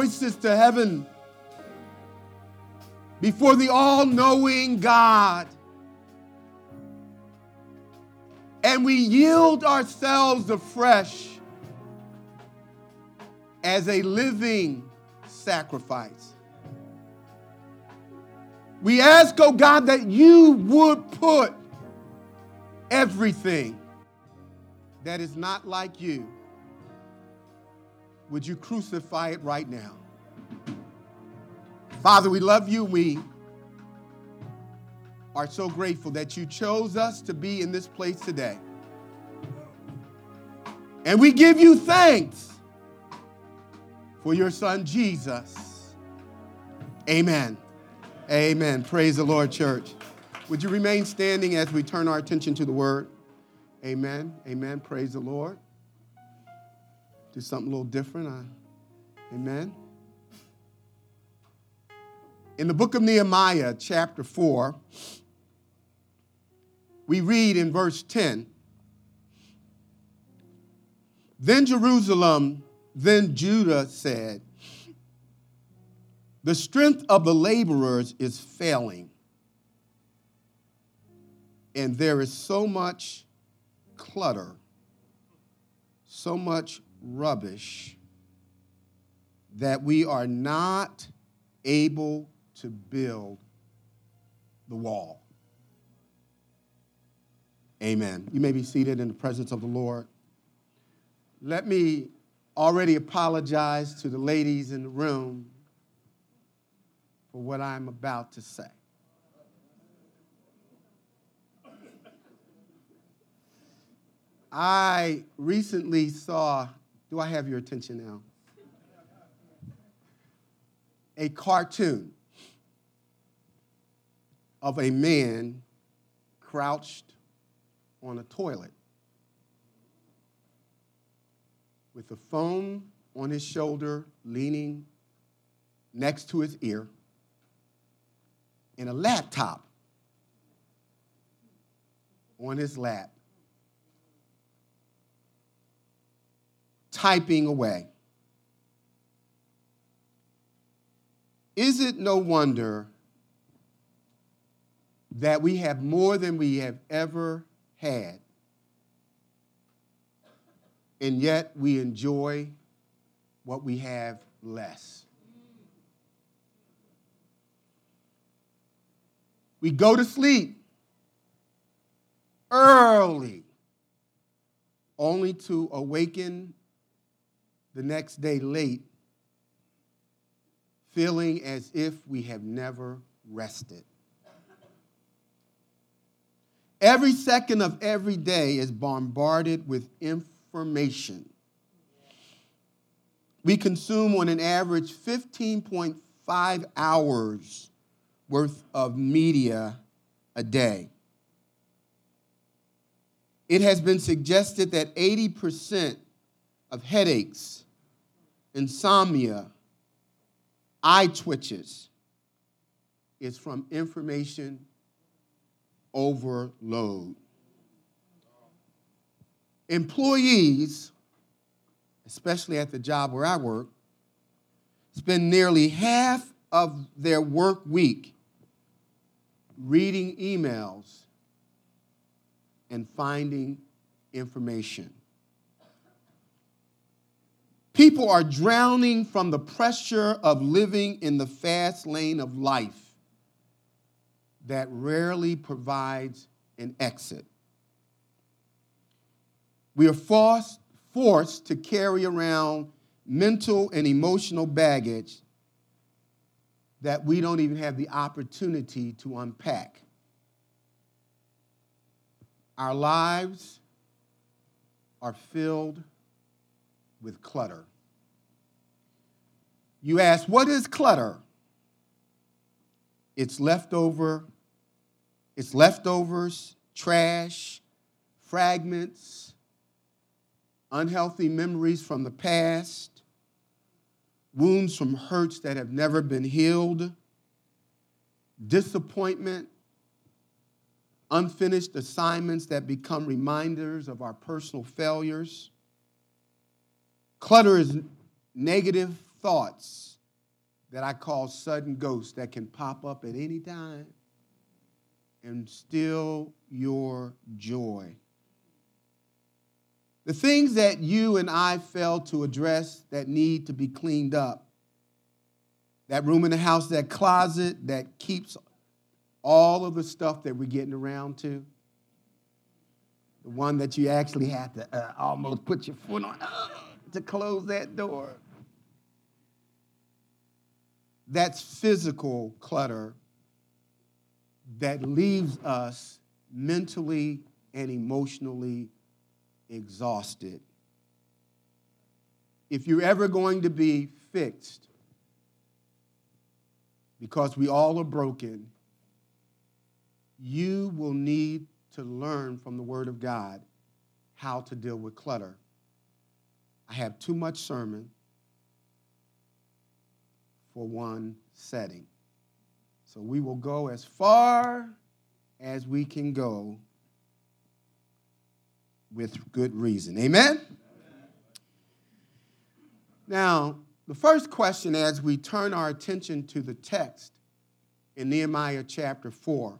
voices to heaven before the all-knowing God. And we yield ourselves afresh as a living sacrifice. We ask, oh God, that you would put everything that is not like you, would you crucify it right now? Father, we love you. We are so grateful that you chose us to be in this place today. And we give you thanks for your son, Jesus. Amen. Amen. Praise the Lord, church. Would you remain standing as we turn our attention to the word? Amen. Amen. Praise the Lord. Do something a little different. Amen. In the book of Nehemiah, chapter 4, we read in verse 10, Then Judah said, the strength of the laborers is failing, and there is so much clutter, so much rubbish, that we are not able to build the wall. Amen. You may be seated in the presence of the Lord. Let me already apologize to the ladies in the room for what I'm about to say. I recently saw, do I have your attention now? A cartoon of a man crouched on a toilet with a phone on his shoulder, leaning next to his ear, and a laptop on his lap, typing away. Is it no wonder that we have more than we have ever had, and yet we enjoy what we have less? We go to sleep early only to awaken the next day late, feeling as if we have never rested. Every second of every day is bombarded with information. We consume on an average 15.5 hours worth of media a day. It has been suggested that 80% of headaches, insomnia, eye twitches is from information overload. Employees, especially at the job where I work, spend nearly half of their work week reading emails and finding information. People are drowning from the pressure of living in the fast lane of life that rarely provides an exit. We are forced to carry around mental and emotional baggage that we don't even have the opportunity to unpack. Our lives are filled with clutter. You ask, what is clutter? It's leftovers, trash, fragments, unhealthy memories from the past, wounds from hurts that have never been healed, disappointment, unfinished assignments that become reminders of our personal failures. Clutter is negative thoughts that I call sudden ghosts that can pop up at any time and steal your joy. The things that you and I fail to address that need to be cleaned up. That room in the house, that closet that keeps all of the stuff that we're getting around to. The one that you actually have to almost put your foot on to close that door. That's physical clutter that leaves us mentally and emotionally exhausted. If you're ever going to be fixed, because we all are broken, you will need to learn from the Word of God how to deal with clutter. I have too much sermon for one setting. So we will go as far as we can go with good reason. Amen? Now, the first question as we turn our attention to the text in Nehemiah chapter 4,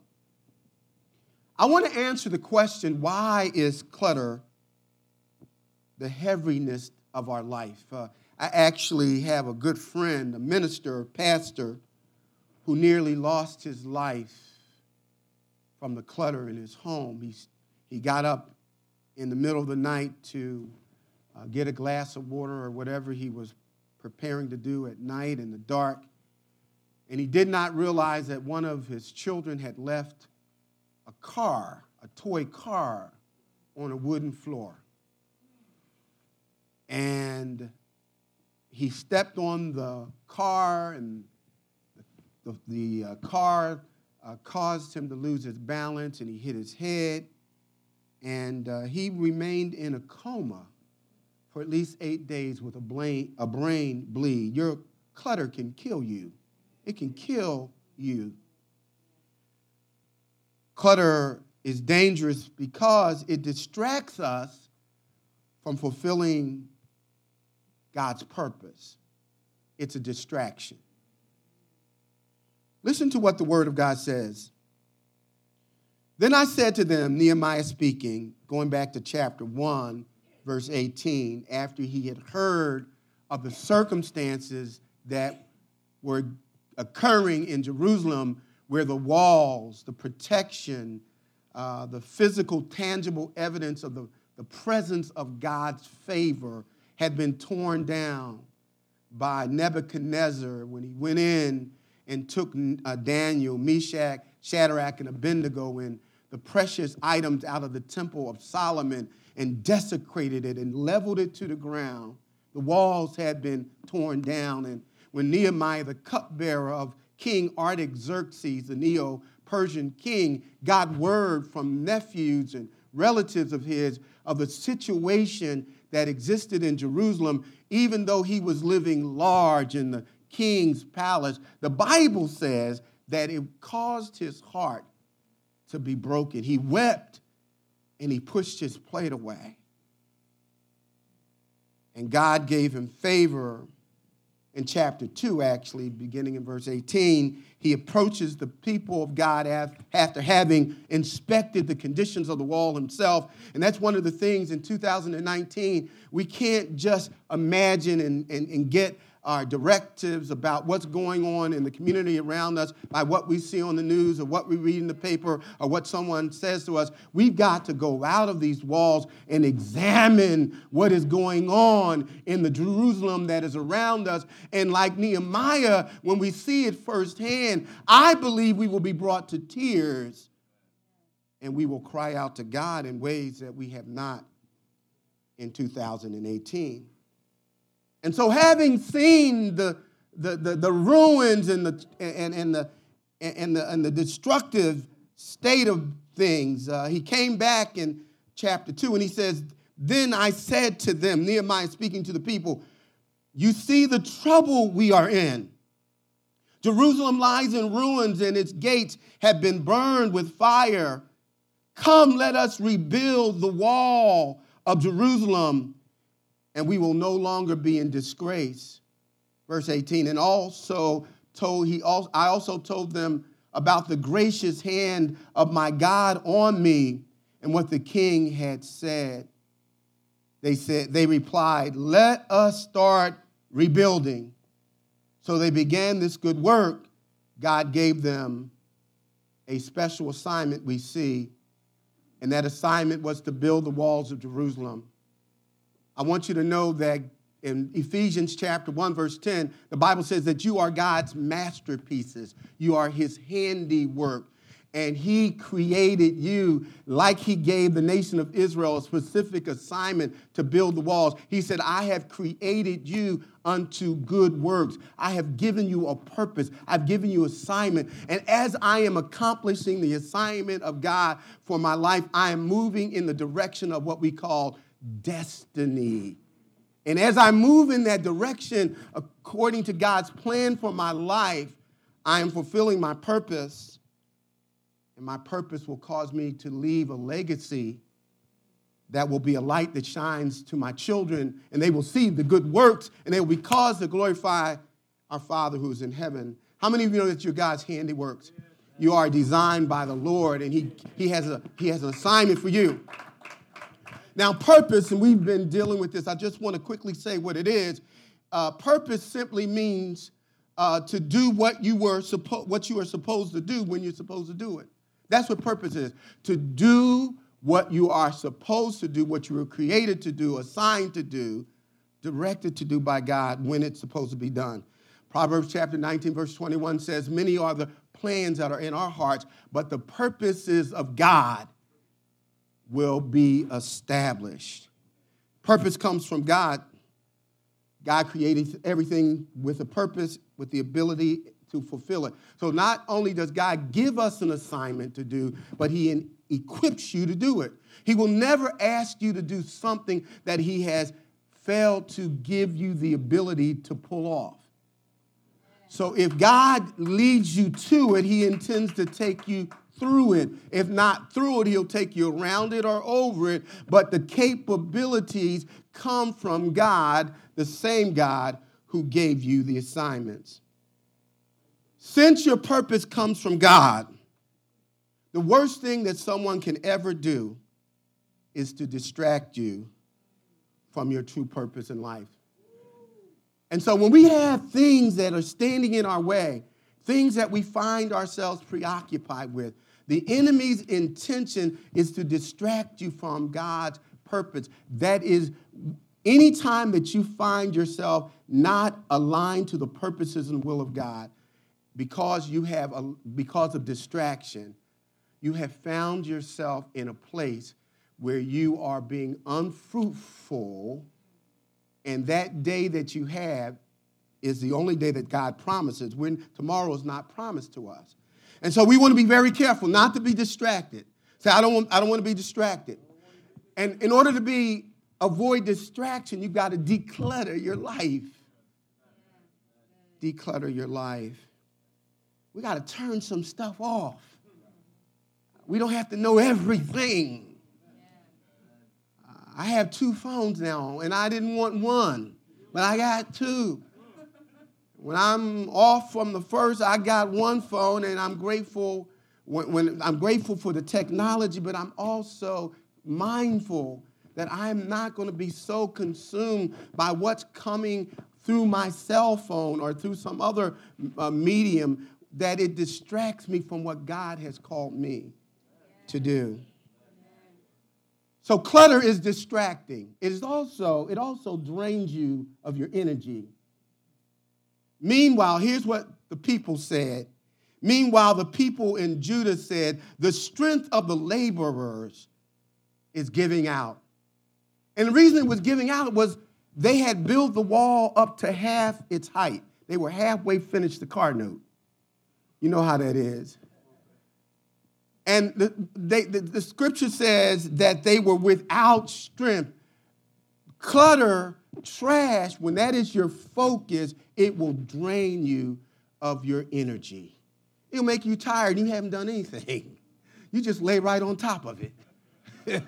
I want to answer the question, why is clutter the heaviness of our life? I actually have a good friend, a minister, pastor, who nearly lost his life from the clutter in his home. He got up in the middle of the night to get a glass of water or whatever he was preparing to do at night in the dark. And he did not realize that one of his children had left a car, a toy car, on a wooden floor. And he stepped on the car, and the car caused him to lose his balance, and he hit his head. And he remained in a coma for at least 8 days with a brain bleed. Your clutter can kill you. It can kill you. Clutter is dangerous because it distracts us from fulfilling God's purpose. It's a distraction. Listen to what the Word of God says. Then I said to them, Nehemiah speaking, going back to chapter 1, verse 18, after he had heard of the circumstances that were occurring in Jerusalem, where the walls, the protection, the physical, tangible evidence of the presence of God's favor had been torn down by Nebuchadnezzar when he went in and took Daniel, Meshach, Shadrach, and Abednego, and the precious items out of the temple of Solomon, and desecrated it and leveled it to the ground. The walls had been torn down. And when Nehemiah, the cupbearer of King Artaxerxes, the Neo-Persian king, got word from nephews and relatives of his of the situation that existed in Jerusalem, even though he was living large in the king's palace, the Bible says that it caused his heart to be broken. He wept and he pushed his plate away. And God gave him favor. In chapter 2, actually, beginning in verse 18, he approaches the people of God after having inspected the conditions of the wall himself. And that's one of the things in 2019, we can't just imagine and get our directives about what's going on in the community around us by what we see on the news or what we read in the paper or what someone says to us. We've got to go out of these walls and examine what is going on in the Jerusalem that is around us. And like Nehemiah, when we see it firsthand, I believe we will be brought to tears and we will cry out to God in ways that we have not in 2018. And so having seen the ruins and the destructive state of things, he came back in chapter 2 and he says, then I said to them, Nehemiah speaking to the people, you see the trouble we are in. Jerusalem lies in ruins and its gates have been burned with fire. Come, let us rebuild the wall of Jerusalem, and we will no longer be in disgrace. verse 18, and I also told them about the gracious hand of my God on me and what the king had said. They replied, "Let us start rebuilding." So they began this good work. God gave them a special assignment, we see, and that assignment was to build the walls of Jerusalem. I want you to know that in Ephesians chapter 1, verse 10, the Bible says that you are God's masterpieces. You are his handiwork. And he created you like he gave the nation of Israel a specific assignment to build the walls. He said, I have created you unto good works. I have given you a purpose. I've given you assignment. And as I am accomplishing the assignment of God for my life, I am moving in the direction of what we call destiny. And as I move in that direction, according to God's plan for my life, I am fulfilling my purpose. And my purpose will cause me to leave a legacy that will be a light that shines to my children, and they will see the good works, and they will be caused to glorify our Father who is in heaven. How many of you know that you're God's handiwork? You are designed by the Lord, and he has an assignment for you. Now, purpose, and we've been dealing with this. I just want to quickly say what it is. Purpose simply means to do what you are supposed to do when you're supposed to do it. That's what purpose is, to do what you are supposed to do, what you were created to do, assigned to do, directed to do by God when it's supposed to be done. Proverbs chapter 19, verse 21 says, many are the plans that are in our hearts, but the purposes of God will be established. Purpose comes from God. God created everything with a purpose, with the ability to fulfill it. So not only does God give us an assignment to do, but he equips you to do it. He will never ask you to do something that he has failed to give you the ability to pull off. So if God leads you to it, he intends to take you through it. If not through it, he'll take you around it or over it. But the capabilities come from God, the same God who gave you the assignments. Since your purpose comes from God, the worst thing that someone can ever do is to distract you from your true purpose in life. And so when we have things that are standing in our way, things that we find ourselves preoccupied with, the enemy's intention is to distract you from God's purpose. That is, any time that you find yourself not aligned to the purposes and will of God, because of distraction, you have found yourself in a place where you are being unfruitful, and that day that you have is the only day that God promises, when tomorrow is not promised to us. And so we want to be very careful not to be distracted. Say, I don't want to be distracted. And in order to avoid distraction, you've got to declutter your life. Declutter your life. We got to turn some stuff off. We don't have to know everything. I have 2 phones now, and I didn't want one, but I got 2. When I'm off from the first, I got one phone, and I'm grateful. When I'm grateful for the technology, but I'm also mindful that I'm not going to be so consumed by what's coming through my cell phone or through some other medium that it distracts me from what God has called me to do. So clutter is distracting. It also drains you of your energy. Meanwhile, here's what the people said. Meanwhile, the people in Judah said, the strength of the laborers is giving out. And the reason it was giving out was they had built the wall up to half its height. They were halfway finished the carnot. You know how that is. And the scripture says that they were without strength. Clutter, trash, when that is your focus, it will drain you of your energy. It'll make you tired. You haven't done anything. You just lay right on top of it.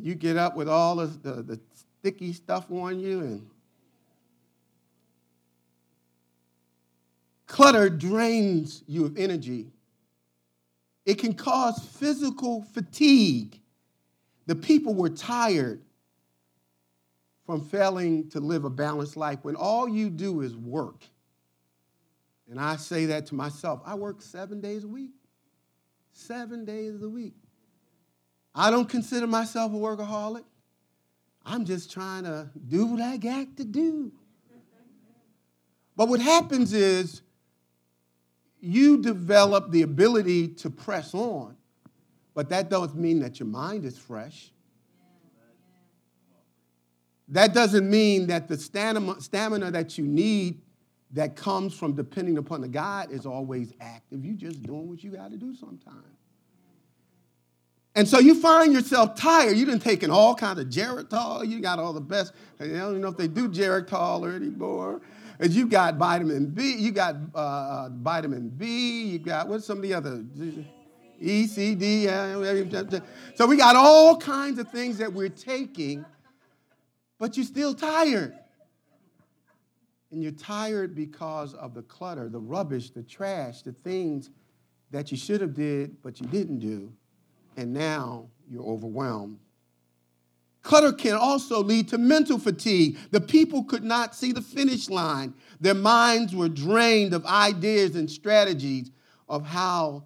You get up with all the sticky stuff on you, and clutter drains you of energy. It can cause physical fatigue. The people were tired from failing to live a balanced life when all you do is work. And I say that to myself. I work 7 days a week. 7 days a week. I don't consider myself a workaholic. I'm just trying to do what I got to do. But what happens is you develop the ability to press on, but that doesn't mean that your mind is fresh. That doesn't mean that the stamina that you need that comes from depending upon the God is always active. You're just doing what you got to do sometimes. And so you find yourself tired. You've been taking all kinds of Geritol. You got all the best. I don't even know if they do Geritol anymore. And you got vitamin B. You got vitamin B. You got, what's some of the other? ECD. So we got all kinds of things that we're taking, but you're still tired. And you're tired because of the clutter, the rubbish, the trash, the things that you should have did, but you didn't do. And now you're overwhelmed. Clutter can also lead to mental fatigue. The people could not see the finish line. Their minds were drained of ideas and strategies of how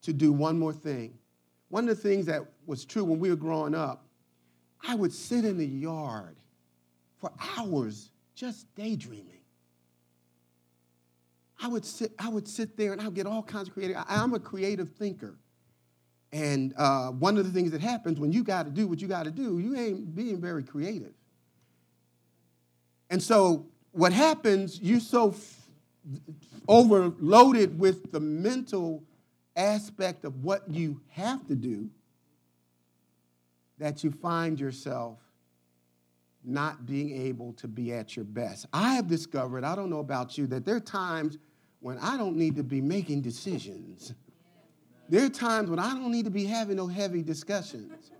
to do one more thing. One of the things that was true when we were growing up, I would sit in the yard for hours just daydreaming. I would sit there and I would get all kinds of creative. I'm a creative thinker. And one of the things that happens when you got to do what you got to do, you ain't being very creative. And so what happens, you're so overloaded with the mental aspect of what you have to do that you find yourself not being able to be at your best. I have discovered, I don't know about you, that there are times when I don't need to be making decisions. There are times when I don't need to be having no heavy discussions.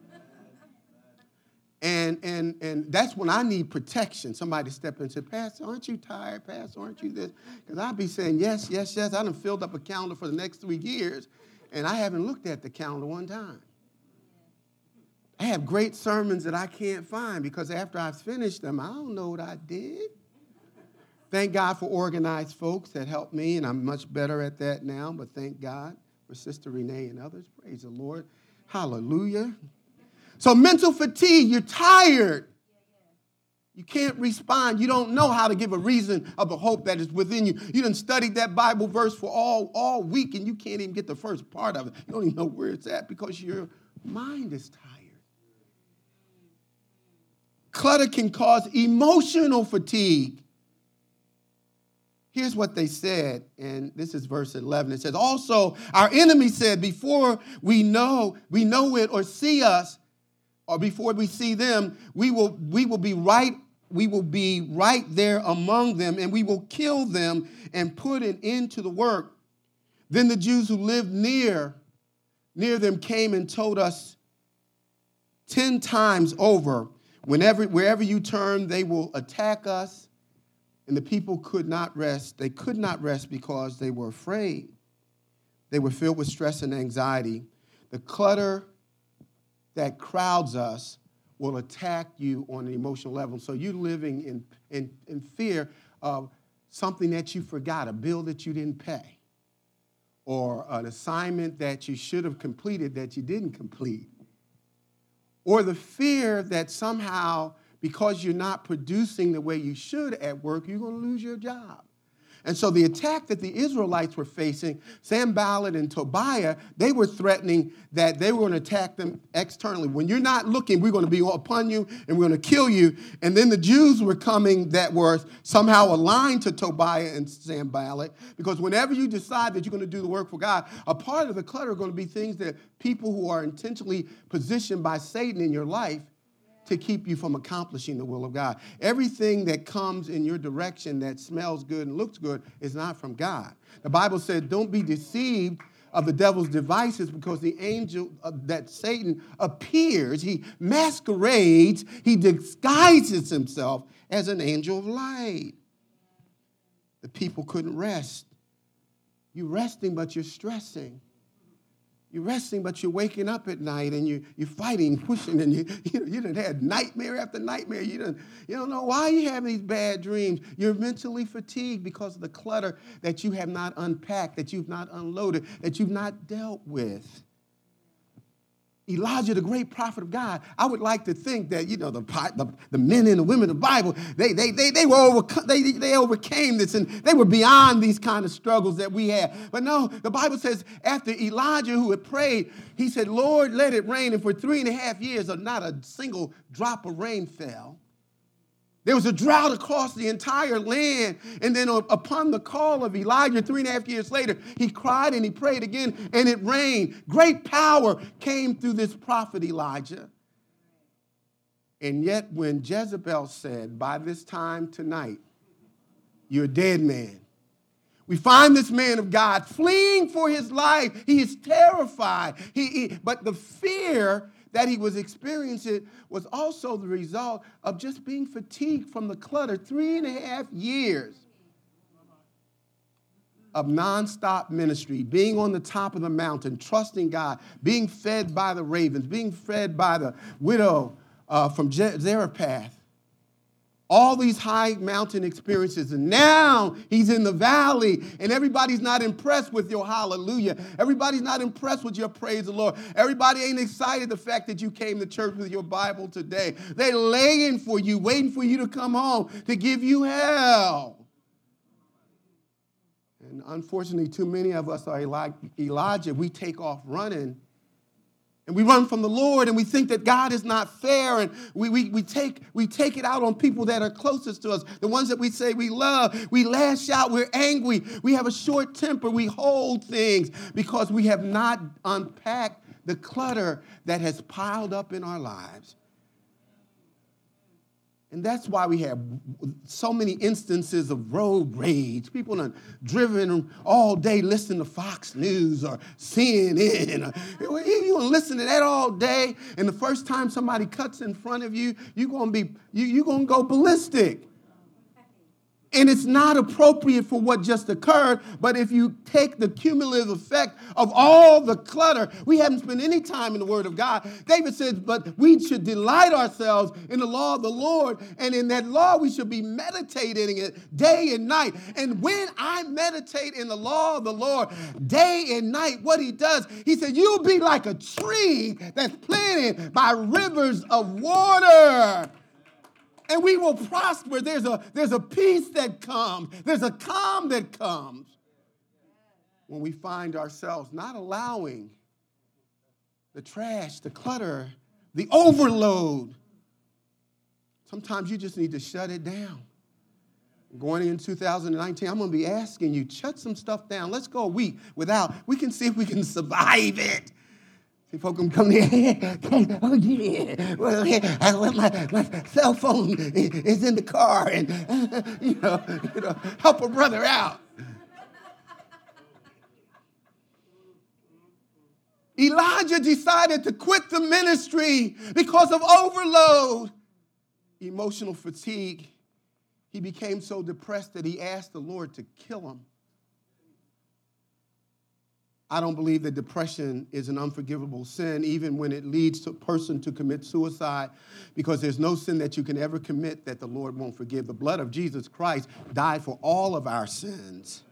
And that's when I need protection. Somebody step in and say, Pastor, aren't you tired? Pastor, aren't you this? Because I'll be saying, yes, yes, yes. I done filled up a calendar for the next 3 years, and I haven't looked at the calendar one time. I have great sermons that I can't find because after I've finished them, I don't know what I did. Thank God for organized folks that helped me, and I'm much better at that now, but thank God for Sister Renee and others. Praise the Lord. Hallelujah. So mental fatigue, you're tired. You can't respond. You don't know how to give a reason of the hope that is within you. You done studied that Bible verse for all week, and you can't even get the first part of it. You don't even know where it's at because your mind is tired. Clutter can cause emotional fatigue. Here's what they said, and this is verse 11. It says, also, our enemy said, before we know it or see us, or before we see them, we will be right there among them, and we will kill them and put an end to the work. Then the Jews who lived near them came and told us 10 times over, wherever you turn, they will attack us. And the people could not rest. They could not rest because they were afraid. They were filled with stress and anxiety. The clutter that crowds us will attack you on an emotional level. So you're living in fear of something that you forgot, a bill that you didn't pay, or an assignment that you should have completed that you didn't complete, or the fear that somehow, because you're not producing the way you should at work, you're going to lose your job. And so the attack that the Israelites were facing, Sanballat and Tobiah, they were threatening that they were going to attack them externally. When you're not looking, we're going to be upon you and we're going to kill you. And then the Jews were coming that were somehow aligned to Tobiah and Sanballat, because whenever you decide that you're going to do the work for God, a part of the clutter are going to be things that people who are intentionally positioned by Satan in your life to keep you from accomplishing the will of God. Everything that comes in your direction that smells good and looks good is not from God. The Bible said, don't be deceived. of the devil's devices, because the angel that Satan appears, he masquerades, he disguises himself as an angel of light. The people couldn't rest. You're resting, but you're stressing. You're resting, but you're waking up at night, and you're fighting, pushing, and you done had nightmare after nightmare. You don't know why you have these bad dreams. You're mentally fatigued because of the clutter that you have not unpacked, that you've not unloaded, that you've not dealt with. Elijah, the great prophet of God, I would like to think that, you know, the men and the women of the Bible, they overcame this, and they were beyond these kind of struggles that we have. But no, the Bible says after Elijah, who had prayed, he said, "Lord, let it rain." And for 3.5 years, not a single drop of rain fell. There was a drought across the entire land. And then upon the call of Elijah, 3.5 years later, he cried and he prayed again, and it rained. Great power came through this prophet Elijah. And yet when Jezebel said, "By this time tonight, you're a dead man," we find this man of God fleeing for his life. He is terrified. But the fear that he was experiencing was also the result of just being fatigued from the clutter. 3.5 years of nonstop ministry, being on the top of the mountain, trusting God, being fed by the ravens, being fed by the widow from Zarephath. All these high mountain experiences, and now he's in the valley, and everybody's not impressed with your hallelujah. Everybody's not impressed with your praise the Lord. Everybody ain't excited the fact that you came to church with your Bible today. They're laying for you, waiting for you to come home to give you hell. And unfortunately, too many of us are like Elijah. We take off running. And we run from the Lord, and we think that God is not fair, and we take it out on people that are closest to us, the ones that we say we love. We lash out. We're angry. We have a short temper. We hold things because we have not unpacked the clutter that has piled up in our lives. And that's why we have so many instances of road rage. People done driven all day listening to Fox News or CNN. You listen to that all day, and the first time somebody cuts in front of you, you're gonna go ballistic. And it's not appropriate for what just occurred, but if you take the cumulative effect of all the clutter, we haven't spent any time in the Word of God. David says, but we should delight ourselves in the law of the Lord, and in that law we should be meditating it day and night. And when I meditate in the law of the Lord day and night, what he does, he said, you'll be like a tree that's planted by rivers of water. And we will prosper. There's a peace that comes. There's a calm that comes when we find ourselves not allowing the trash, the clutter, the overload. Sometimes you just need to shut it down. Going in 2019, I'm going to be asking you, shut some stuff down. Let's go a week without. We can see if we can survive it. See, folk come here, oh yeah, well, my cell phone is in the car, and you know, help a brother out. Elijah decided to quit the ministry because of overload, emotional fatigue. He became so depressed that he asked the Lord to kill him. I don't believe that depression is an unforgivable sin, even when it leads a person to commit suicide, because there's no sin that you can ever commit that the Lord won't forgive. The blood of Jesus Christ died for all of our sins,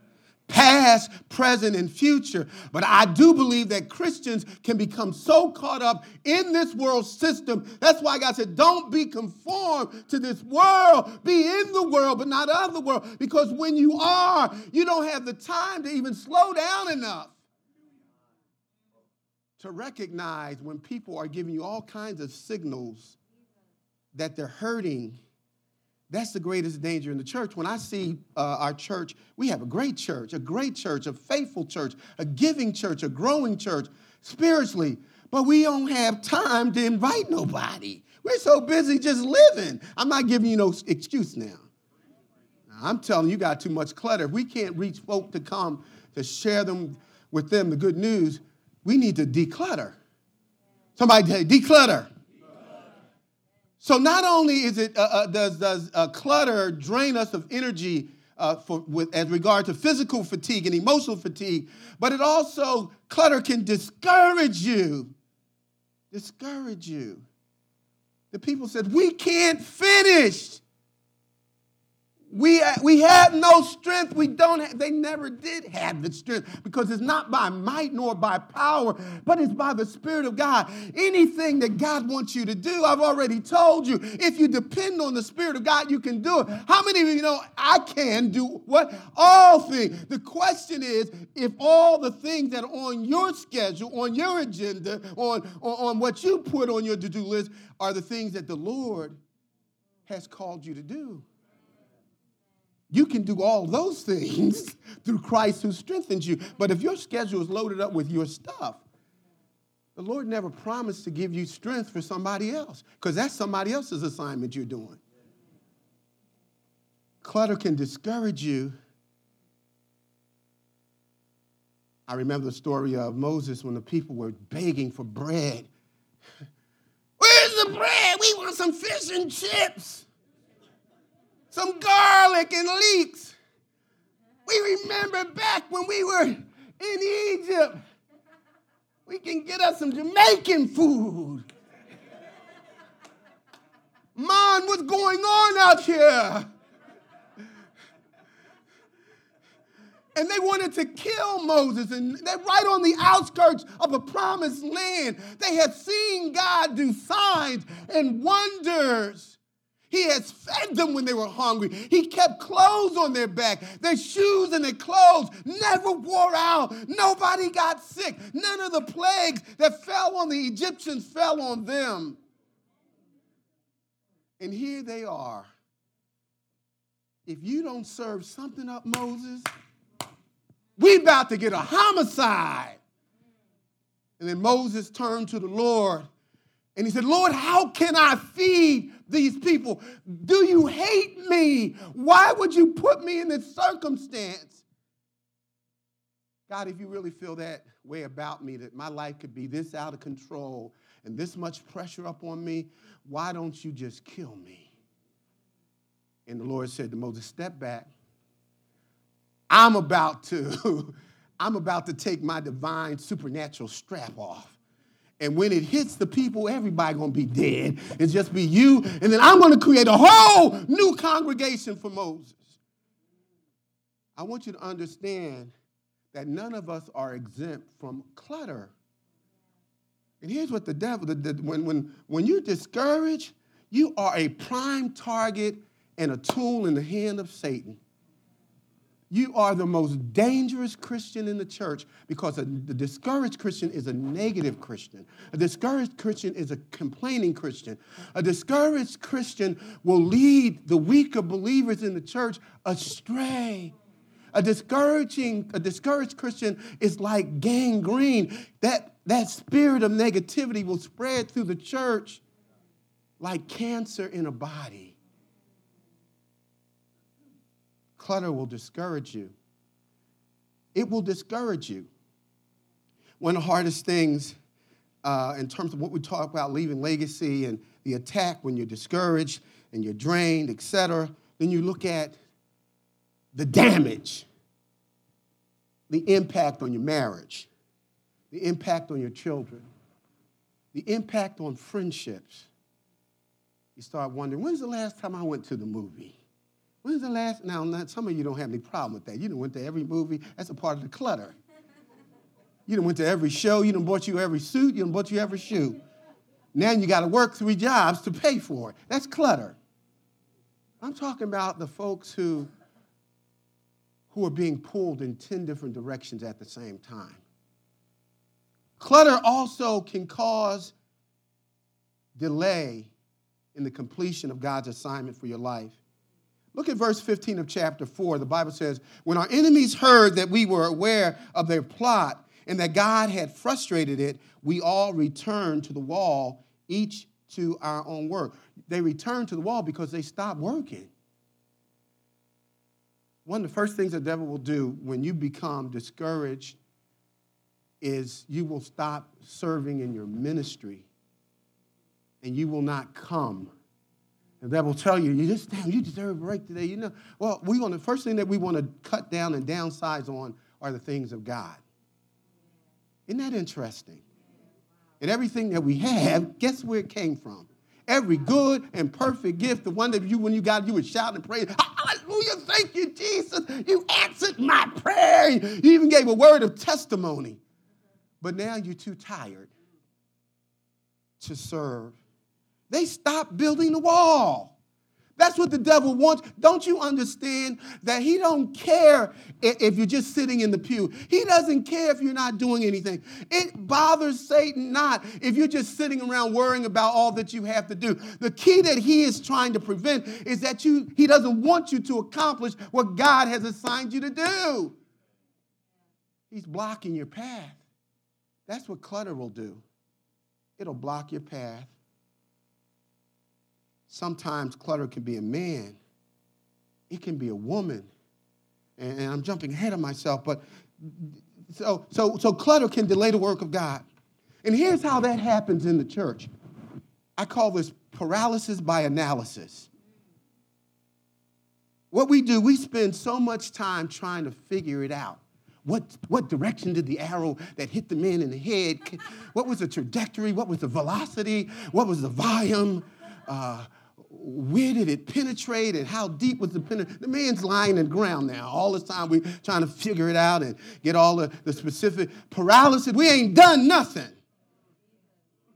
past, present, and future. But I do believe that Christians can become so caught up in this world system. That's why God said, don't be conformed to this world. Be in the world, but not of the world, because when you are, you don't have the time to even slow down enough to recognize when people are giving you all kinds of signals that they're hurting. That's the greatest danger in the church. When I see our church, we have a great church, a faithful church, a giving church, a growing church spiritually, but we don't have time to invite nobody. We're so busy just living. I'm not giving you no excuse now. I'm telling you, you got too much clutter. If we can't reach folk to come to share them with them the good news, we need to declutter. Somebody say, declutter. So not only is it does clutter drain us of energy as regard to physical fatigue and emotional fatigue, but it also, clutter can discourage you. Discourage you. The people said, we can't finish. We have no strength. They never did have the strength, because it's not by might nor by power, but it's by the Spirit of God. Anything that God wants you to do, I've already told you, if you depend on the Spirit of God, you can do it. How many of you know I can do what? All things. The question is, if all the things that are on your schedule, on your agenda, on what you put on your to-do list are the things that the Lord has called you to do. You can do all those things through Christ who strengthens you. But if your schedule is loaded up with your stuff, the Lord never promised to give you strength for somebody else, because that's somebody else's assignment you're doing. Clutter can discourage you. I remember the story of Moses when the people were begging for bread. Where's the bread? We want some fish and chips. Some garlic and leeks. We remember back when we were in Egypt. We can get us some Jamaican food. Man, what's going on out here? And they wanted to kill Moses, and they're right on the outskirts of the promised land. They had seen God do signs and wonders. He has fed them when they were hungry. He kept clothes on their back. Their shoes and their clothes never wore out. Nobody got sick. None of the plagues that fell on the Egyptians fell on them. And here they are. If you don't serve something up, Moses, we about to get a homicide. And then Moses turned to the Lord and he said, Lord, how can I feed these people? Do you hate me? Why would you put me in this circumstance? God, if you really feel that way about me, that my life could be this out of control and this much pressure up on me, why don't you just kill me? And the Lord said to Moses, step back. I'm about to take my divine supernatural strap off. And when it hits the people, everybody going to be dead. It's just be you. And then I'm going to create a whole new congregation for Moses. I want you to understand that none of us are exempt from clutter. And here's what the devil, when you're discouraged, you are a prime target and a tool in the hand of Satan. You are the most dangerous Christian in the church, because the discouraged Christian is a negative Christian. A discouraged Christian is a complaining Christian. A discouraged Christian will lead the weaker believers in the church astray. A discouraged Christian is like gangrene. That spirit of negativity will spread through the church like cancer in a body. Clutter will discourage you. It will discourage you. One of the hardest things in terms of what we talk about, leaving legacy and the attack, when you're discouraged and you're drained, etc., then you look at the damage, the impact on your marriage, the impact on your children, the impact on friendships. You start wondering, when's the last time I went to the movie? When's the last? Now, some of you don't have any problem with that. You done went to every movie. That's a part of the clutter. You done went to every show. You done bought you every suit. You done bought you every shoe. Now you got to work 3 jobs to pay for it. That's clutter. I'm talking about the folks who are being pulled in 10 different directions at the same time. Clutter also can cause delay in the completion of God's assignment for your life. Look at verse 15 of chapter 4. The Bible says, when our enemies heard that we were aware of their plot and that God had frustrated it, we all returned to the wall, each to our own work. They returned to the wall because they stopped working. One of the first things the devil will do when you become discouraged is you will stop serving in your ministry and you will not come. And that will tell you, you deserve a break today. You know, well, the first thing that we want to cut down and downsize on are the things of God. Isn't that interesting? And everything that we have, guess where it came from? Every good and perfect gift, the one that you, when you got it, you would shout and praise, hallelujah, thank you, Jesus. You answered my prayer. You even gave a word of testimony. But now you're too tired to serve. They stopped building the wall. That's what the devil wants. Don't you understand that he don't care if you're just sitting in the pew? He doesn't care if you're not doing anything. It bothers Satan not if you're just sitting around worrying about all that you have to do. The key that he is trying to prevent is that he doesn't want you to accomplish what God has assigned you to do. He's blocking your path. That's what clutter will do. It'll block your path. Sometimes clutter can be a man. It can be a woman. And I'm jumping ahead of myself, but so clutter can delay the work of God. And here's how that happens in the church. I call this paralysis by analysis. What we do, we spend so much time trying to figure it out. What direction did the arrow that hit the man in the head? What was the trajectory? What was the velocity? What was the volume? Where did it penetrate and how deep was the penetration? The man's lying in the ground now. All the time we're trying to figure it out and get all the specific paralysis. We ain't done nothing.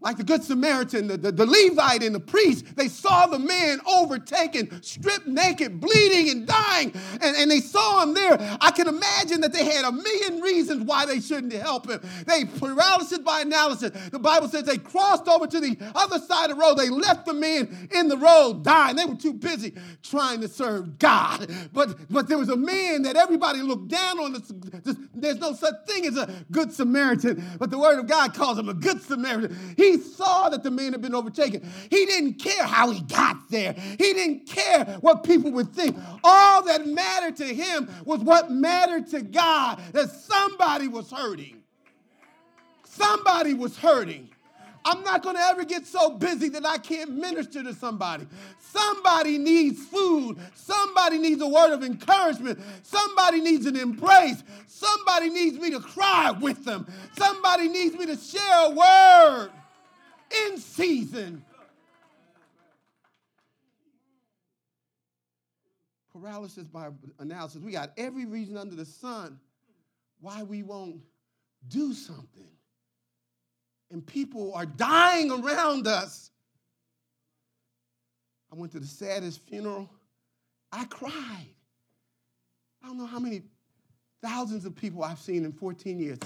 Like the Good Samaritan, the Levite and the priest, they saw the man overtaken, stripped naked, bleeding and dying, and they saw him there. I can imagine that they had a million reasons why they shouldn't help him. They paralysis by analysis. The Bible says they crossed over to the other side of the road. They left the man in the road dying. They were too busy trying to serve God. But there was a man that everybody looked down on. There's no such thing as a Good Samaritan, but the Word of God calls him a Good Samaritan. He saw that the man had been overtaken. He didn't care how he got there. He didn't care what people would think. All that mattered to him was what mattered to God, that somebody was hurting. Somebody was hurting. I'm not going to ever get so busy that I can't minister to somebody. Somebody needs food. Somebody needs a word of encouragement. Somebody needs an embrace. Somebody needs me to cry with them. Somebody needs me to share a word. In season. Paralysis by analysis. We got every reason under the sun why we won't do something. And people are dying around us. I went to the saddest funeral. I cried. I don't know how many thousands of people I've seen in 14 years.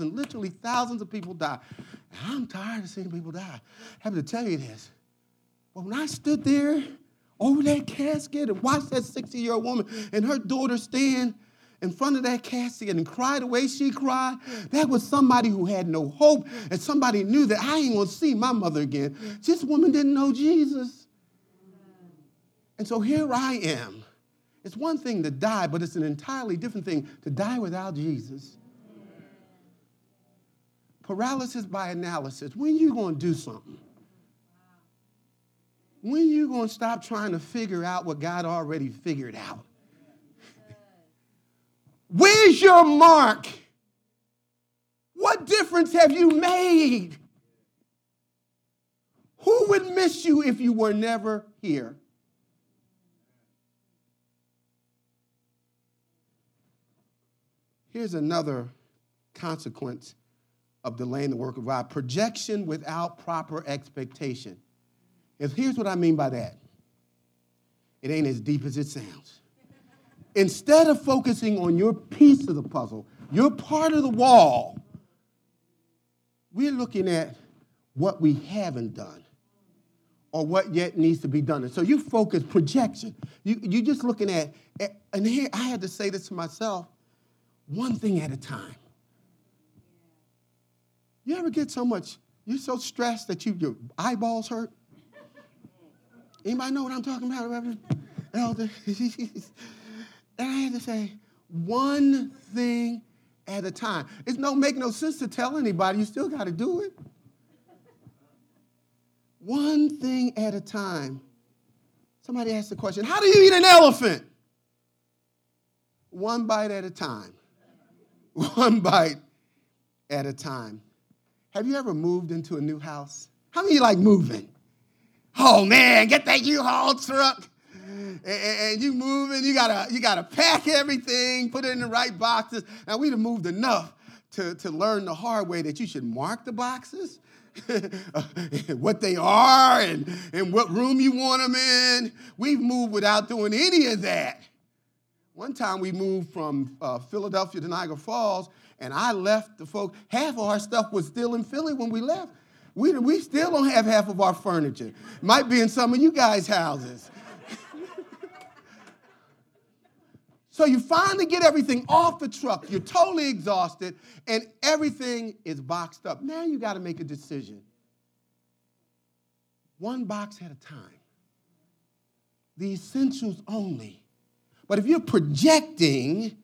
Literally thousands of people die. And I'm tired of seeing people die. Happy to tell you this. But when I stood there over that casket and watched that 60-year-old woman and her daughter stand in front of that casket and cried the way she cried, that was somebody who had no hope and somebody knew that I ain't going to see my mother again. This woman didn't know Jesus. And so here I am. It's one thing to die, but it's an entirely different thing to die without Jesus. Paralysis by analysis. When you going to do something? When you going to stop trying to figure out what God already figured out? Where's your mark? What difference have you made? Who would miss you if you were never here? Here's another consequence of delaying the work of God. Projection without proper expectation. Here's what I mean by that. It ain't as deep as it sounds. Instead of focusing on your piece of the puzzle, your part of the wall, we're looking at what we haven't done or what yet needs to be done. And so you focus projection. You're just looking at, and here I had to say this to myself, one thing at a time. You ever get so much, you're so stressed that your eyeballs hurt? Anybody know what I'm talking about? Elder? And I had to say, one thing at a time. It don't make no sense to tell anybody. You still got to do it. One thing at a time. Somebody asked the question, how do you eat an elephant? One bite at a time. One bite at a time. Have you ever moved into a new house? How many of you like moving? Oh, man, get that U-Haul truck. And you moving, you gotta pack everything, put it in the right boxes. Now, we'd have moved enough to learn the hard way that you should mark the boxes, what they are, and what room you want them in. We've moved without doing any of that. One time we moved from Philadelphia to Niagara Falls, and I left the folks. Half of our stuff was still in Philly when we left. We still don't have half of our furniture. Might be in some of you guys' houses. So you finally get everything off the truck. You're totally exhausted, and everything is boxed up. Now you got to make a decision. One box at a time. The essentials only. But if you're projecting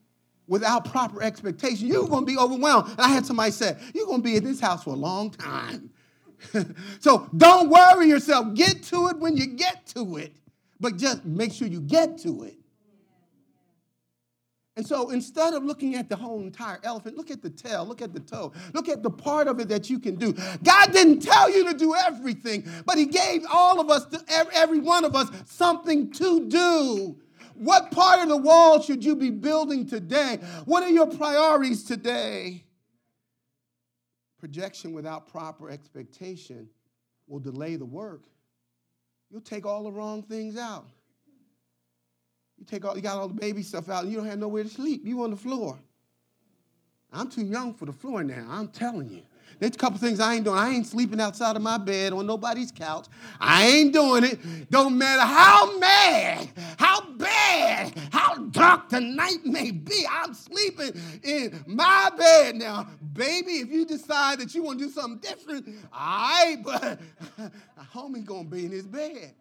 without proper expectation, you're going to be overwhelmed. And I had somebody say, you're going to be in this house for a long time. So don't worry yourself. Get to it when you get to it. But just make sure you get to it. And so instead of looking at the whole entire elephant, look at the tail, look at the toe, look at the part of it that you can do. God didn't tell you to do everything, but he gave all of us, every one of us, something to do. What part of the wall should you be building today? What are your priorities today? Projection without proper expectation will delay the work. You'll take all the wrong things out. You got all the baby stuff out, and you don't have nowhere to sleep. You on the floor. I'm too young for the floor now, I'm telling you. There's a couple things I ain't doing. I ain't sleeping outside of my bed on nobody's couch. I ain't doing it. Don't matter how mad, how bad, how dark the night may be, I'm sleeping in my bed now. Baby, if you decide that you want to do something different, all right, but homie's going to be in his bed.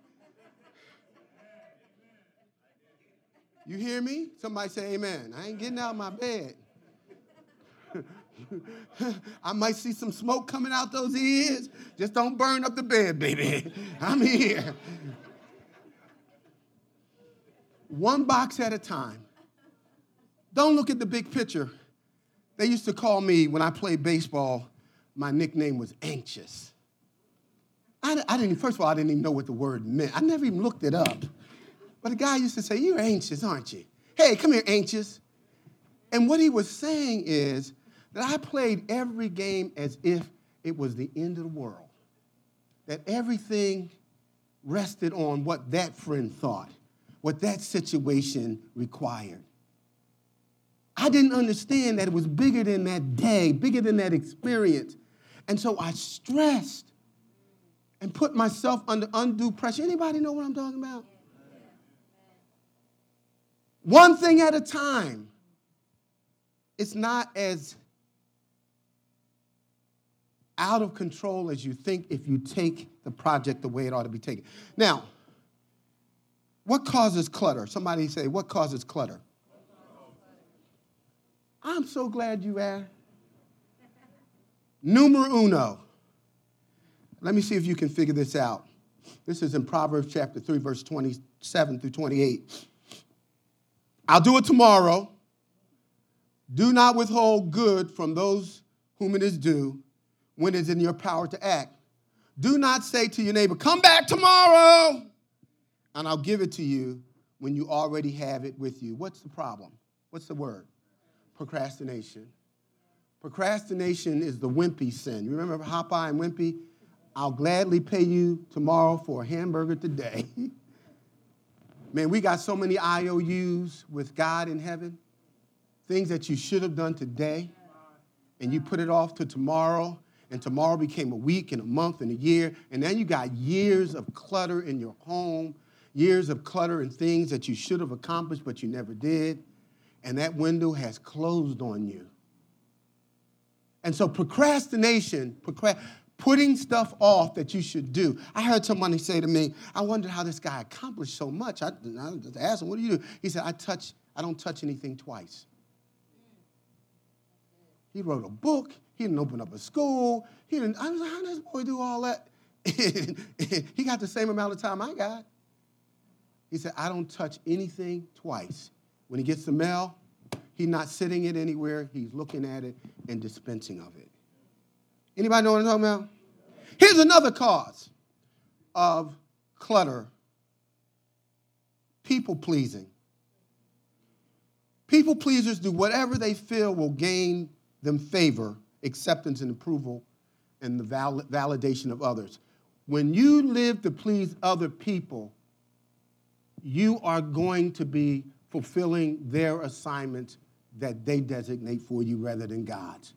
You hear me? Somebody say amen. I ain't getting out of my bed. I might see some smoke coming out those ears. Just don't burn up the bed, baby. I'm here. One box at a time. Don't look at the big picture. They used to call me, when I played baseball, my nickname was Anxious. First of all, I didn't even know what the word meant. I never even looked it up. But a guy used to say, you're anxious, aren't you? Hey, come here, Anxious. And what he was saying is that I played every game as if it was the end of the world, that everything rested on what that friend thought, what that situation required. I didn't understand that it was bigger than that day, bigger than that experience. And so I stressed and put myself under undue pressure. Anybody know what I'm talking about? One thing at a time. It's not as out of control as you think if you take the project the way it ought to be taken. Now, what causes clutter? Somebody say, what causes clutter? I'm so glad you asked. Numero uno. Let me see if you can figure this out. This is in Proverbs chapter 3, verse 27 through 28. I'll do it tomorrow. Do not withhold good from those whom it is due when it's in your power to act. Do not say to your neighbor, come back tomorrow, and I'll give it to you when you already have it with you. What's the problem? What's the word? Procrastination. Procrastination is the Wimpy sin. You remember Popeye and Wimpy? I'll gladly pay you tomorrow for a hamburger today. Man, we got so many IOUs with God in heaven, things that you should have done today, and you put it off to tomorrow, and tomorrow became a week and a month and a year, and now you got years of clutter in your home, years of clutter in things that you should have accomplished but you never did, and that window has closed on you. And so procrastination, putting stuff off that you should do. I heard somebody say to me, I wondered how this guy accomplished so much. I just asked him, what do you do? He said, I don't touch anything twice. He wrote a book. He didn't open up a school. He didn't. I was like, how does this boy do all that? He got the same amount of time I got. He said, I don't touch anything twice. When he gets the mail, he's not sitting it anywhere. He's looking at it and dispensing of it. Anybody know what I'm talking about? Here's another cause of clutter. People pleasing. People pleasers do whatever they feel will gain them favor, acceptance, and approval, and the validation of others. When you live to please other people, you are going to be fulfilling their assignments that they designate for you rather than God's.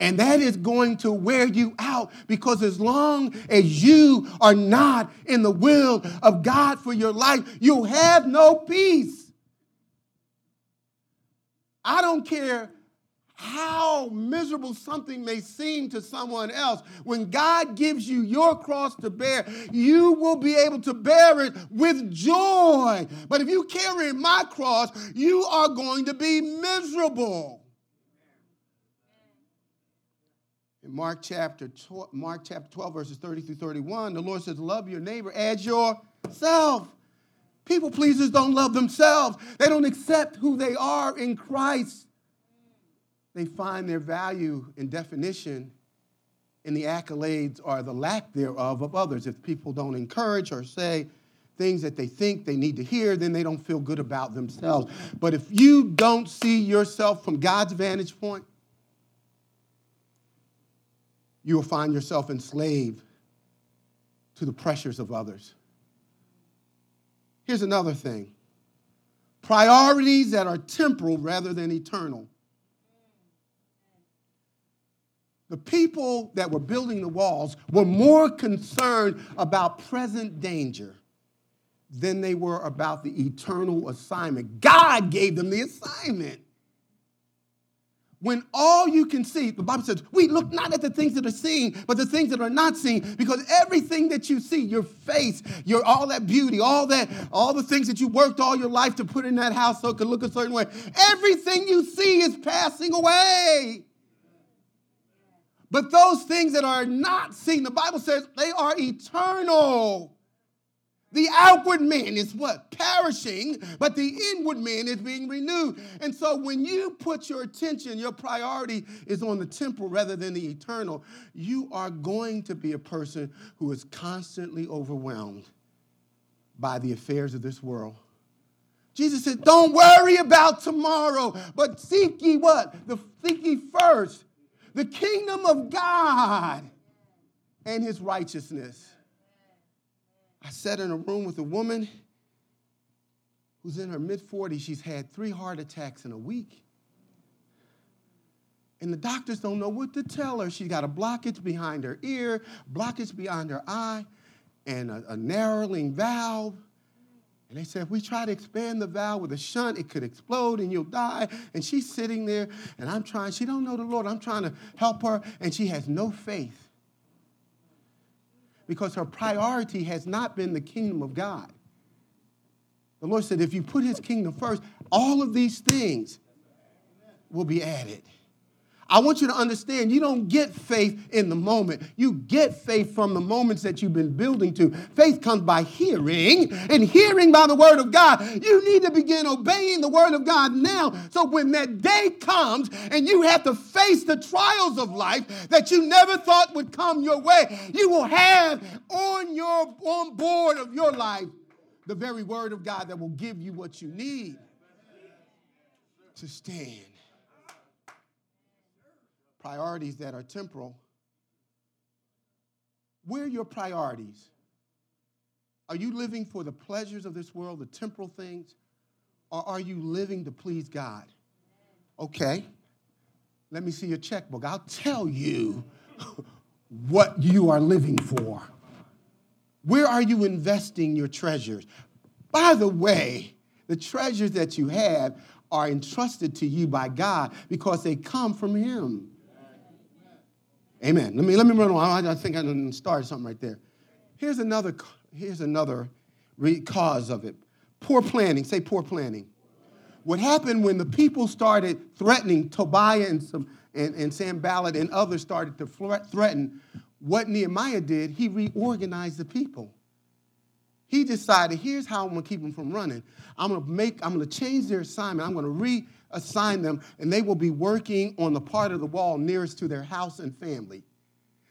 And that is going to wear you out, because as long as you are not in the will of God for your life, you have no peace. I don't care how miserable something may seem to someone else. When God gives you your cross to bear, you will be able to bear it with joy. But if you carry my cross, you are going to be miserable. In Mark chapter 12, verses 30 through 31, the Lord says, love your neighbor as yourself. People pleasers don't love themselves. They don't accept who they are in Christ. They find their value and definition in the accolades or the lack thereof of others. If people don't encourage or say things that they think they need to hear, then they don't feel good about themselves. But if you don't see yourself from God's vantage point, you will find yourself enslaved to the pressures of others. Here's another thing. Priorities that are temporal rather than eternal. The people that were building the walls were more concerned about present danger than they were about the eternal assignment. God gave them the assignment. When all you can see, the Bible says, we look not at the things that are seen, but the things that are not seen, because everything that you see, your face, your all that beauty, all the things that you worked all your life to put in that house so it could look a certain way, everything you see is passing away. But those things that are not seen, the Bible says they are eternal. The outward man is what? Perishing, but the inward man is being renewed. And so when you put your attention, your priority is on the temporal rather than the eternal, you are going to be a person who is constantly overwhelmed by the affairs of this world. Jesus said, don't worry about tomorrow, but seek ye what? Seek ye first the kingdom of God and his righteousness. I sat in a room with a woman who's in her mid-40s. She's had 3 heart attacks in a week. And the doctors don't know what to tell her. She's got a blockage behind her ear, blockage behind her eye, and a narrowing valve. And they said, if we try to expand the valve with a shunt, it could explode and you'll die. And she's sitting there, and she don't know the Lord. I'm trying to help her, and she has no faith, because her priority has not been the kingdom of God. The Lord said, if you put his kingdom first, all of these things will be added. I want you to understand, you don't get faith in the moment. You get faith from the moments that you've been building to. Faith comes by hearing, and hearing by the word of God. You need to begin obeying the word of God now, so when that day comes and you have to face the trials of life that you never thought would come your way, you will have on board of your life the very word of God that will give you what you need to stand. Priorities that are temporal. Where are your priorities? Are you living for the pleasures of this world, the temporal things, or are you living to please God? Okay, let me see your checkbook. I'll tell you what you are living for. Where are you investing your treasures? By the way, the treasures that you have are entrusted to you by God because they come from him. Amen. Let me run on. I think I started something right there. Here's another cause of it. Poor planning. Say poor planning. What happened when the people started threatening Tobiah and Sanballat and others started to threaten, what Nehemiah did, he reorganized the people. He decided, here's how I'm going to keep them from running. I'm going to change their assignment. I'm going to reassign them, and they will be working on the part of the wall nearest to their house and family.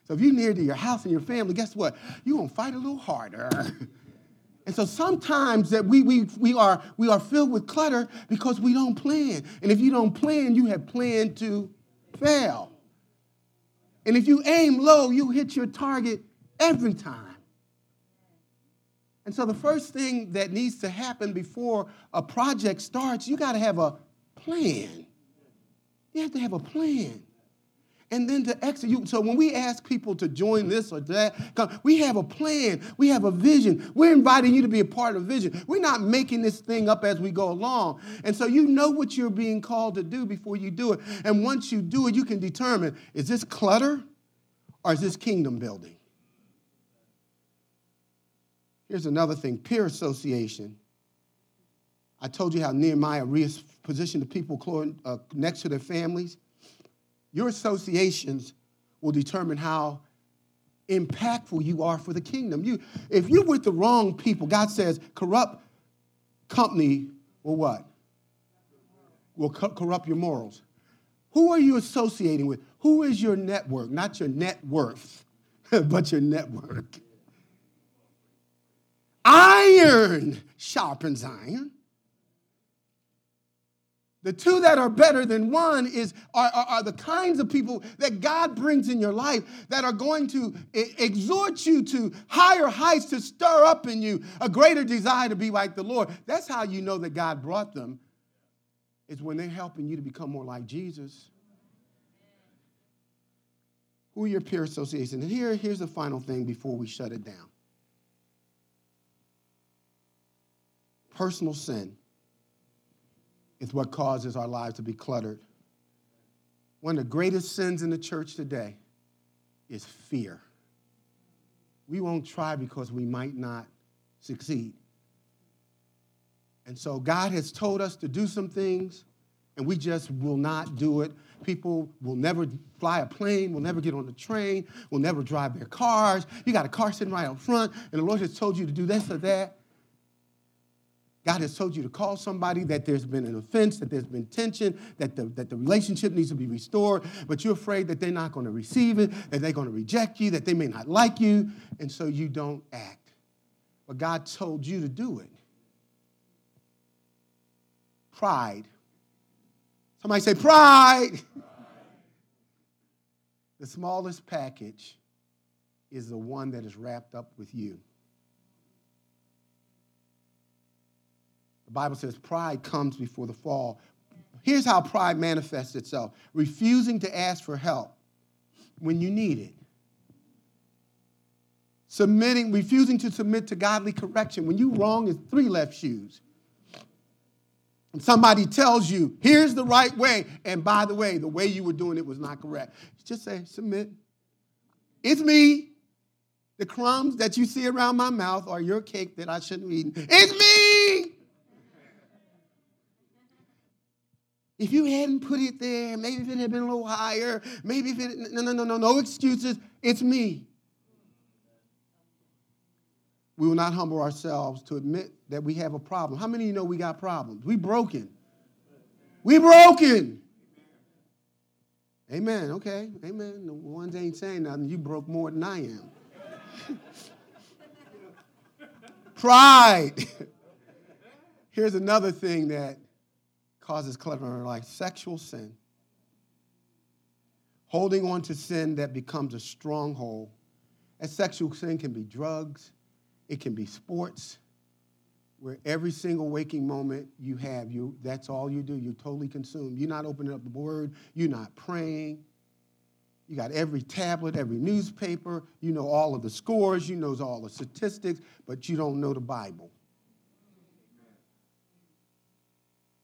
So if you're near to your house and your family, guess what? You're going to fight a little harder. And so sometimes that we are filled with clutter because we don't plan. And if you don't plan, you have planned to fail. And if you aim low, you hit your target every time. And so the first thing that needs to happen before a project starts, you got to have a plan. You have to have a plan. And then to execute. So when we ask people to join this or that, we have a plan. We have a vision. We're inviting you to be a part of a vision. We're not making this thing up as we go along. And so you know what you're being called to do before you do it. And once you do it, you can determine, is this clutter or is this kingdom building? Here's another thing, peer association. I told you how Nehemiah repositioned the people next to their families. Your associations will determine how impactful you are for the kingdom. If you're with the wrong people, God says, corrupt company will what? Will corrupt your morals. Who are you associating with? Who is your network? Not your net worth, but your network. Iron sharpens iron. The two that are better than one are the kinds of people that God brings in your life that are going to exhort you to higher heights, to stir up in you a greater desire to be like the Lord. That's how you know that God brought them, is when they're helping you to become more like Jesus. Who are your peer association? And here's the final thing before we shut it down. Personal sin. It's what causes our lives to be cluttered. One of the greatest sins in the church today is fear. We won't try because we might not succeed. And so God has told us to do some things, and we just will not do it. People will never fly a plane, will never get on the train, will never drive their cars. You got a car sitting right up front, and the Lord has told you to do this or that. God has told you to call somebody, that there's been an offense, that there's been tension, that the relationship needs to be restored, but you're afraid that they're not going to receive it, that they're going to reject you, that they may not like you, and so you don't act. But God told you to do it. Pride. Somebody say, pride. The smallest package is the one that is wrapped up with you. The Bible says pride comes before the fall. Here's how pride manifests itself. Refusing to ask for help when you need it. Refusing to submit to godly correction. When you're wrong, it's 3 left shoes. And somebody tells you, here's the right way. And by the way you were doing it was not correct. Just say, submit. It's me. The crumbs that you see around my mouth are your cake that I shouldn't be eating. It's me. If you hadn't put it there, maybe if it had been a little higher, maybe if it, no excuses, it's me. We will not humble ourselves to admit that we have a problem. How many of you know we got problems? We broken. Amen, okay, amen. The ones ain't saying nothing, you broke more than I am. Pride. Here's another thing that causes clutter in our life, sexual sin. Holding on to sin that becomes a stronghold. And sexual sin can be drugs. It can be sports, where every single waking moment you have, that's all you do. You're totally consumed. You're not opening up the word. You're not praying. You got every tablet, every newspaper. You know all of the scores. You know all the statistics, but you don't know the Bible.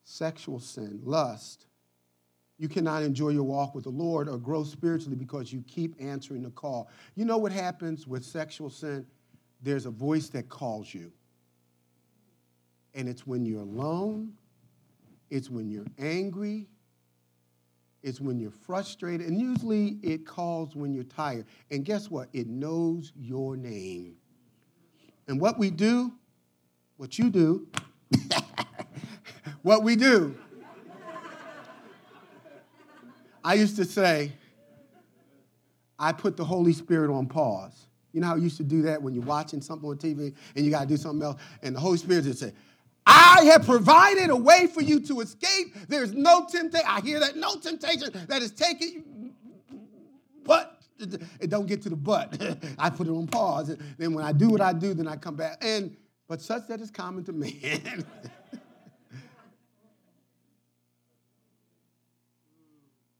Sexual sin, lust. You cannot enjoy your walk with the Lord or grow spiritually because you keep answering the call. You know what happens with sexual sin? There's a voice that calls you. And it's when you're alone. It's when you're angry. It's when you're frustrated. And usually it calls when you're tired. And guess what? It knows your name. And what we do, what you do, what we do. I used to say, I put the Holy Spirit on pause. You know how you used to do that when you're watching something on TV and you got to do something else? And the Holy Spirit just said, I have provided a way for you to escape. There's no temptation. I hear that. No temptation that is taking you. But it don't get to the but. I put it on pause. And then when I do what I do, then I come back. And but such that is common to man.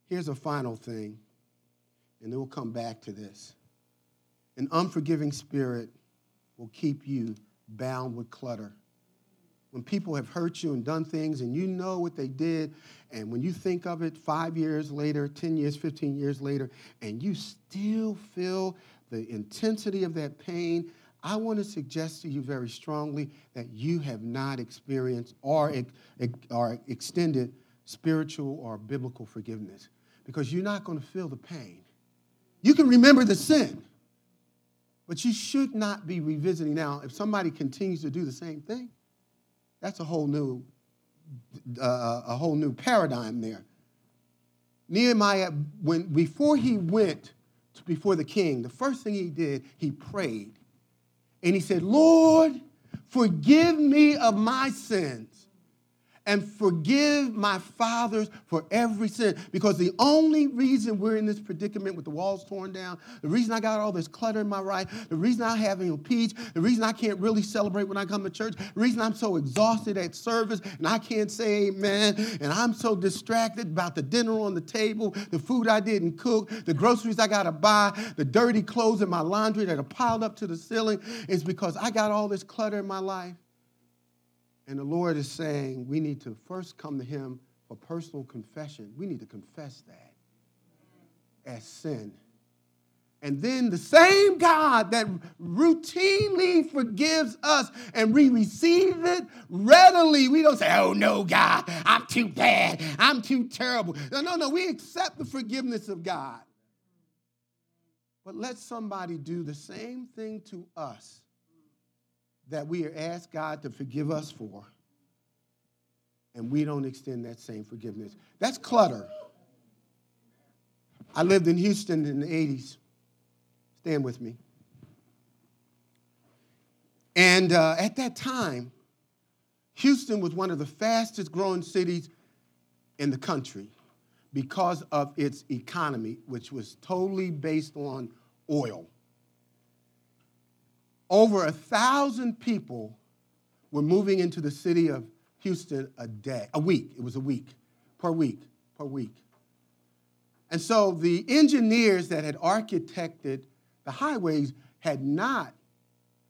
Here's a final thing, and then we'll come back to this. An unforgiving spirit will keep you bound with clutter. When people have hurt you and done things and you know what they did, and when you think of it 5 years later, 10 years, 15 years later, and you still feel the intensity of that pain, I want to suggest to you very strongly that you have not experienced or extended spiritual or biblical forgiveness, because you're not going to feel the pain. You can remember the sin, but you should not be revisiting. Now, if somebody continues to do the same thing, that's a whole new paradigm there. Nehemiah, before he went before the king, the first thing he did, he prayed. And he said, Lord, forgive me of my sins and forgive my fathers for every sin. Because the only reason we're in this predicament with the walls torn down, the reason I got all this clutter in my life, the reason I haven't been peace, the reason I can't really celebrate when I come to church, the reason I'm so exhausted at service and I can't say amen, and I'm so distracted about the dinner on the table, the food I didn't cook, the groceries I got to buy, the dirty clothes in my laundry that are piled up to the ceiling, is because I got all this clutter in my life. And the Lord is saying we need to first come to him for personal confession. We need to confess that as sin. And then the same God that routinely forgives us and we receive it readily. We don't say, oh, no, God, I'm too bad. I'm too terrible. No. We accept the forgiveness of God. But let somebody do the same thing to us that we are asked God to forgive us for, and we don't extend that same forgiveness. That's clutter. I lived in Houston in the 80s. Stand with me. And at that time, Houston was one of the fastest growing cities in the country because of its economy, which was totally based on oil. Over 1,000 people were moving into the city of Houston a week. It was a week. And so the engineers that had architected the highways had not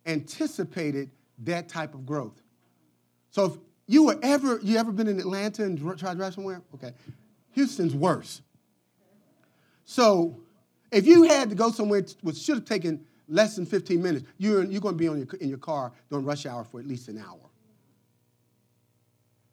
anticipated that type of growth. So if you ever been in Atlanta and tried to drive somewhere? Okay. Houston's worse. So if you had to go somewhere which should have taken less than 15 minutes, you're going to be in your car during rush hour for at least an hour.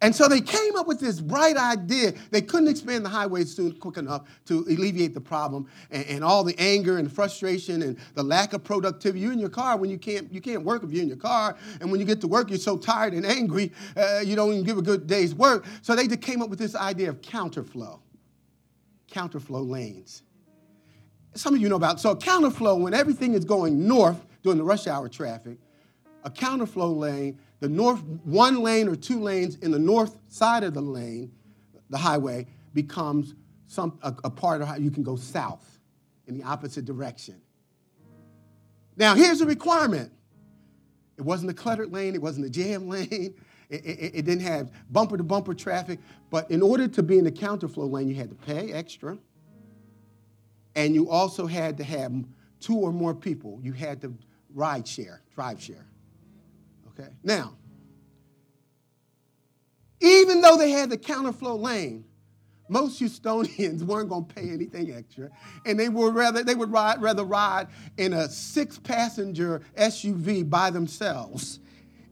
And so they came up with this bright idea. They couldn't expand the highways soon quick enough to alleviate the problem and all the anger and frustration and the lack of productivity. You're in your car when you can't work if you're in your car. And when you get to work, you're so tired and angry, you don't even give a good day's work. So they came up with this idea of counterflow lanes. Some of you know about, so a counterflow, when everything is going north during the rush hour traffic, a counterflow lane, the north, one lane or two lanes in the north side of the lane, the highway, becomes a part of how you can go south in the opposite direction. Now, here's a requirement. It wasn't a cluttered lane. It wasn't a jam lane. It didn't have bumper-to-bumper traffic. But in order to be in the counterflow lane, you had to pay extra. And you also had to have two or more people. You had to drive share. Okay? Now, even though they had the counterflow lane, most Houstonians weren't going to pay anything extra. And they would rather ride in a six-passenger SUV by themselves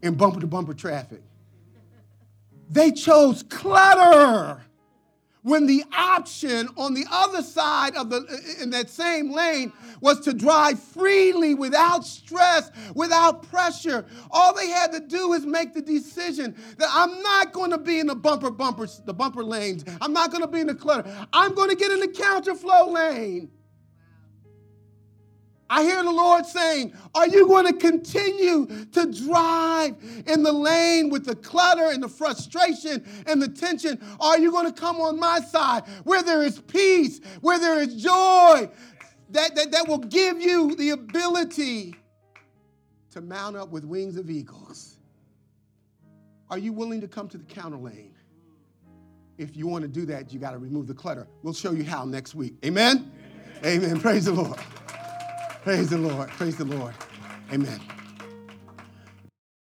in bumper-to-bumper traffic They chose clutter when the option on the other side of in that same lane was to drive freely, without stress, without pressure. All they had to do is make the decision that I'm not going to be in the bumper lanes. I'm not going to be in the clutter. I'm going to get in the counterflow lane. I hear the Lord saying, are you going to continue to drive in the lane with the clutter and the frustration and the tension? Or are you going to come on my side where there is peace, where there is joy, that will give you the ability to mount up with wings of eagles? Are you willing to come to the counter lane? If you want to do that, you got to remove the clutter. We'll show you how next week. Amen? Amen. Amen. Praise the Lord. Praise the Lord. Praise the Lord. Amen.